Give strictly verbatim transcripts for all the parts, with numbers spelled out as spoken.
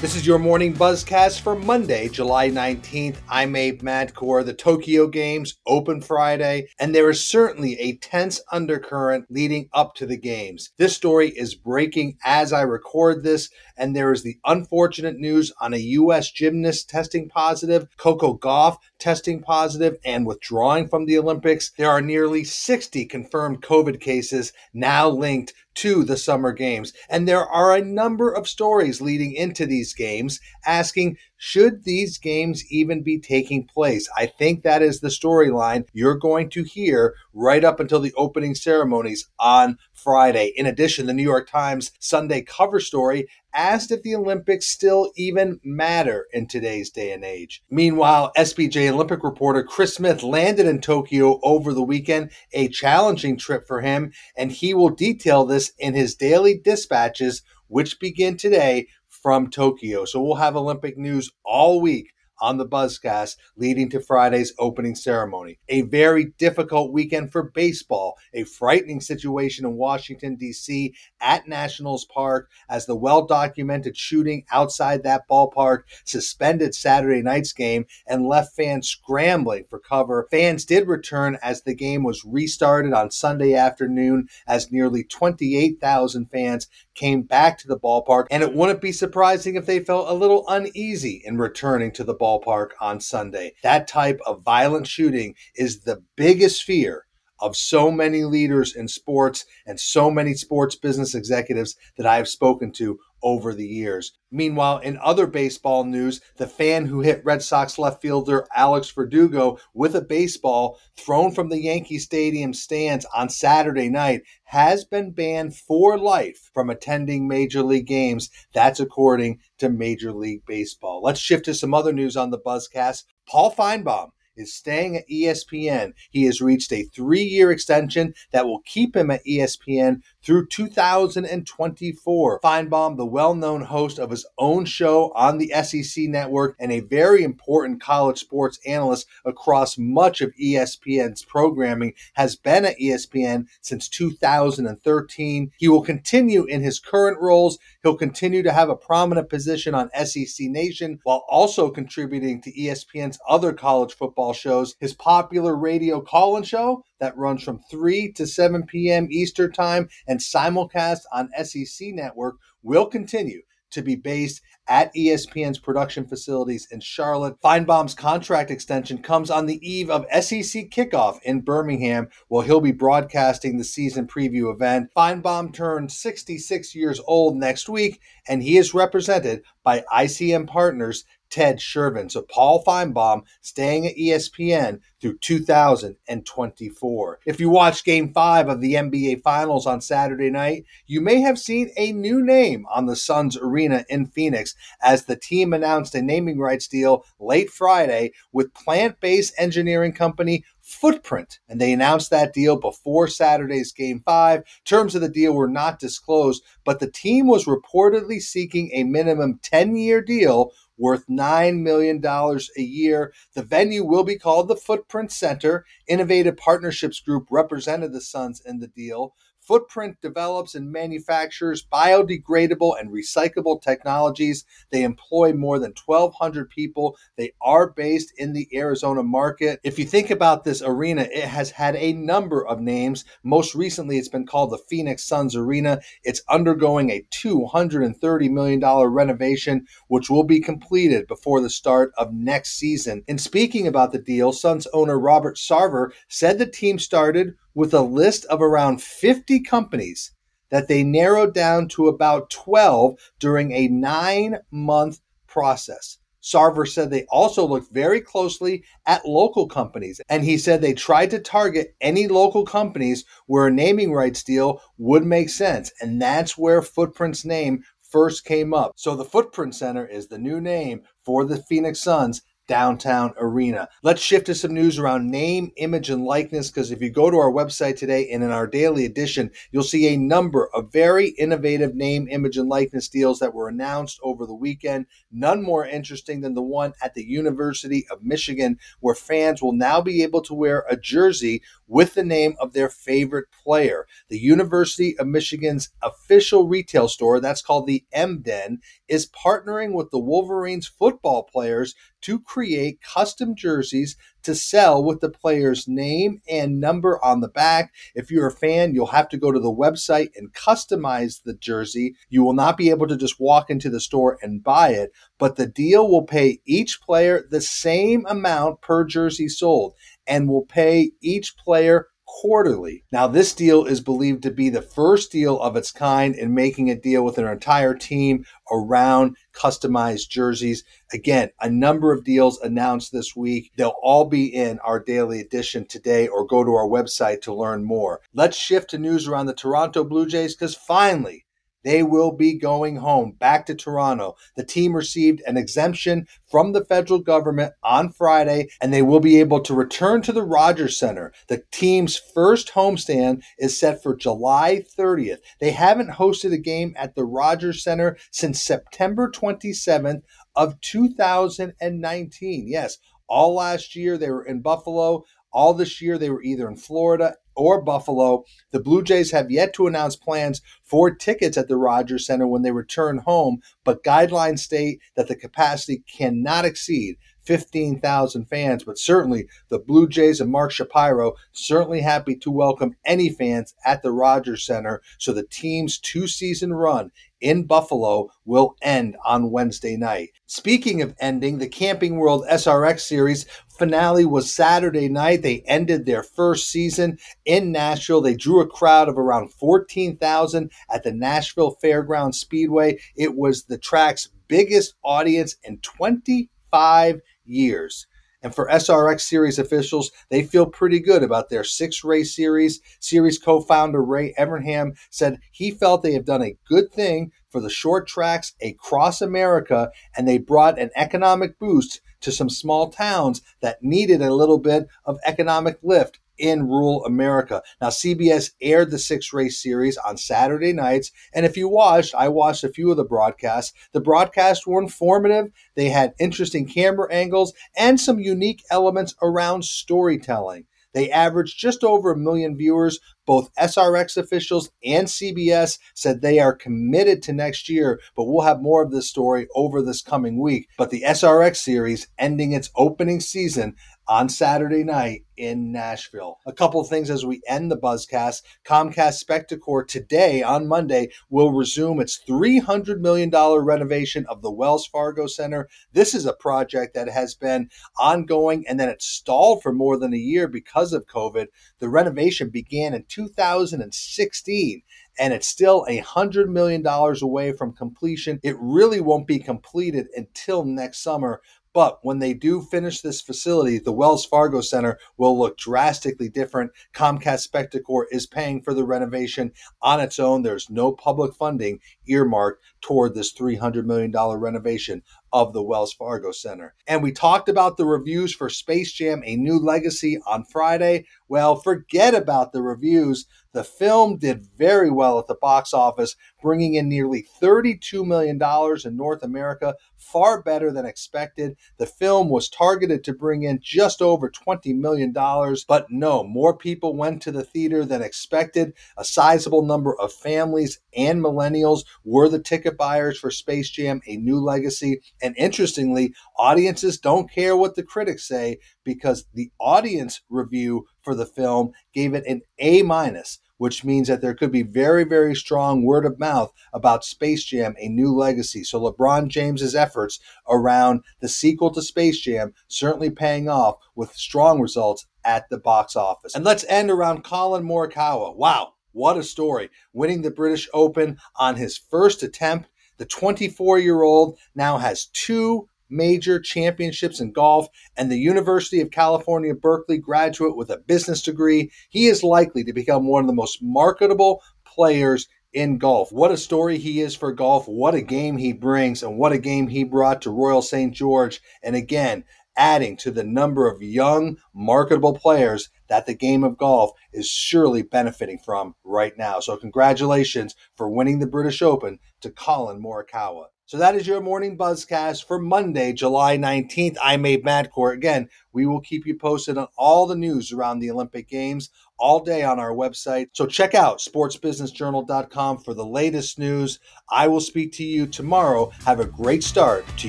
This is your Morning Buzzcast for Monday, July nineteenth. I'm Abe Madcore. The Tokyo Games open Friday, and there is certainly a tense undercurrent leading up to the games. This story is breaking as I record this, and there is the unfortunate news on a U S gymnast testing positive, Coco Gauff testing positive, and withdrawing from the Olympics. There are nearly sixty confirmed COVID cases now linked to the Summer Games. And there are a number of stories leading into these games asking, should these games even be taking place? I think that is the storyline you're going to hear right up until the opening ceremonies on Friday. In addition, the New York Times Sunday cover story asked if the Olympics still even matter in today's day and age. Meanwhile, S B J Olympic reporter Chris Smith landed in Tokyo over the weekend, a challenging trip for him, and he will detail this in his daily dispatches, which begin today from Tokyo. So we'll have Olympic news all week on the Buzzcast leading to Friday's opening ceremony. A very difficult weekend for baseball, a frightening situation in Washington, D C at Nationals Park as the well-documented shooting outside that ballpark suspended Saturday night's game and left fans scrambling for cover. Fans did return as the game was restarted on Sunday afternoon as nearly twenty-eight thousand fans came back to the ballpark, and it wouldn't be surprising if they felt a little uneasy in returning to the ballpark. Ballpark on Sunday. That type of violent shooting is the biggest fear of so many leaders in sports and so many sports business executives that I have spoken to over the years. Meanwhile, in other baseball news, the fan who hit Red Sox left fielder Alex Verdugo with a baseball thrown from the Yankee Stadium stands on Saturday night has been banned for life from attending Major League games. That's according to Major League Baseball. Let's shift to some other news on the Buzzcast. Paul Finebaum is staying at E S P N. He has reached a three-year extension that will keep him at E S P N through two thousand twenty-four. Finebaum, the well-known host of his own show on the S E C Network and a very important college sports analyst across much of E S P N's programming, has been at E S P N since two thousand thirteen. He will continue in his current roles. He'll continue to have a prominent position on S E C Nation while also contributing to E S P N's other college football shows. His popular radio call-in show that runs from three to seven p.m. Eastern Time and simulcast on S E C Network will continue to be based at E S P N's production facilities in Charlotte. Finebaum's contract extension comes on the eve of S E C kickoff in Birmingham, where he'll be broadcasting the season preview event. Finebaum turns sixty-six years old next week, and he is represented by I C M Partners Ted Shervin. So Paul Finebaum staying at E S P N through two thousand twenty-four. If you watched Game five of the N B A Finals on Saturday night, you may have seen a new name on the Suns Arena in Phoenix as the team announced a naming rights deal late Friday with plant-based engineering company Footprint, and they announced that deal before Saturday's Game five. Terms of the deal were not disclosed, but the team was reportedly seeking a minimum ten-year deal worth nine million dollars a year. The venue will be called the Footprint Center. Innovative Partnerships Group represented the Suns in the deal. Footprint develops and manufactures biodegradable and recyclable technologies. They employ more than twelve hundred people. They are based in the Arizona market. If you think about this arena, it has had a number of names. Most recently, it's been called the Phoenix Suns Arena. It's undergoing a two hundred thirty million dollars renovation, which will be completed before the start of next season. And speaking about the deal, Suns owner Robert Sarver said the team started with a list of around fifty companies that they narrowed down to about twelve during a nine-month process. Sarver said they also looked very closely at local companies, and he said they tried to target any local companies where a naming rights deal would make sense, and that's where Footprint's name first came up. So the Footprint Center is the new name for the Phoenix Suns downtown arena. Let's shift to some news around name, image, and likeness, because if you go to our website today and in our daily edition, you'll see a number of very innovative name, image, and likeness deals that were announced over the weekend. None more interesting than the one at the University of Michigan, where fans will now be able to wear a jersey with the name of their favorite player. The University of Michigan's official retail store, that's called the M Den, is partnering with the Wolverines football players to create custom jerseys to sell with the player's name and number on the back. If you're a fan, you'll have to go to the website and customize the jersey. You will not be able to just walk into the store and buy it, but the deal will pay each player the same amount per jersey sold and will pay each player quarterly. Now, this deal is believed to be the first deal of its kind in making a deal with an entire team around customized jerseys. Again, a number of deals announced this week. They'll all be in our daily edition today, or go to our website to learn more. Let's shift to news around the Toronto Blue Jays, because finally, they will be going home, back to Toronto. The team received an exemption from the federal government on Friday, and they will be able to return to the Rogers Center. The team's first homestand is set for July thirtieth. They haven't hosted a game at the Rogers Center since September twenty-seventh of two thousand nineteen. Yes, all last year they were in Buffalo. All this year they were either in Florida or Buffalo. The Blue Jays have yet to announce plans for tickets at the Rogers Center when they return home, but guidelines state that the capacity cannot exceed fifteen thousand fans. But certainly the Blue Jays and Mark Shapiro certainly happy to welcome any fans at the Rogers Center. So the team's two-season run in Buffalo will end on Wednesday night. Speaking of ending, the Camping World S R X series finale was Saturday night. They ended their first season in Nashville. They drew a crowd of around fourteen thousand at the Nashville Fairground Speedway. It was the track's biggest audience in twenty-five years. And for S R X series officials, they feel pretty good about their six-race series. Series co-founder Ray Evernham said he felt they have done a good thing for the short tracks across America, and they brought an economic boost to some small towns that needed a little bit of economic lift in rural America. Now, C B S aired the six-race series on Saturday nights, and if you watched, I watched a few of the broadcasts. The broadcasts were informative. They had interesting camera angles and some unique elements around storytelling. They averaged just over a million viewers. Both S R X officials and C B S said they are committed to next year, but we'll have more of this story over this coming week. But the S R X series ending its opening season on Saturday night in Nashville. A couple of things as we end the Buzzcast. Comcast Spectacor today, on Monday, will resume its three hundred million dollars renovation of the Wells Fargo Center. This is a project that has been ongoing, and then it stalled for more than a year because of COVID. The renovation began in two thousand sixteen, and it's still one hundred million dollars away from completion. It really won't be completed until next summer. But when they do finish this facility, the Wells Fargo Center will look drastically different. Comcast Spectacor is paying for the renovation on its own. There's no public funding earmarked toward this three hundred million dollars renovation of the Wells Fargo Center. And we talked about the reviews for Space Jam: A New Legacy on Friday. Well, forget about the reviews. The film did very well at the box office, bringing in nearly thirty-two million dollars in North America, far better than expected. The film was targeted to bring in just over twenty million dollars, but no, more people went to the theater than expected. A sizable number of families and millennials were the ticket buyers for Space Jam: A New Legacy. And interestingly, audiences don't care what the critics say, because the audience review for the film gave it an A minus, which means that there could be very, very strong word of mouth about Space Jam: A New Legacy. So LeBron James's efforts around the sequel to Space Jam certainly paying off with strong results at the box office. And let's end around Colin Morikawa. Wow, what a story. Winning the British Open on his first attempt, the twenty-four-year-old now has two major championships in golf and the University of California, Berkeley graduate with a business degree, he is likely to become one of the most marketable players in golf. What a story he is for golf. What a game he brings, and what a game he brought to Royal Saint George. And again, adding to the number of young, marketable players that the game of golf is surely benefiting from right now. So congratulations for winning the British Open to Colin Morikawa. So that is your Morning Buzzcast for Monday, July nineteenth. I'm Abe Madcore. Again, we will keep you posted on all the news around the Olympic Games all day on our website. So check out sports business journal dot com for the latest news. I will speak to you tomorrow. Have a great start to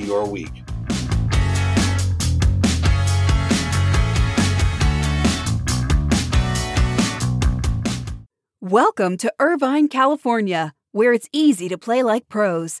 your week. Welcome to Irvine, California, where it's easy to play like pros.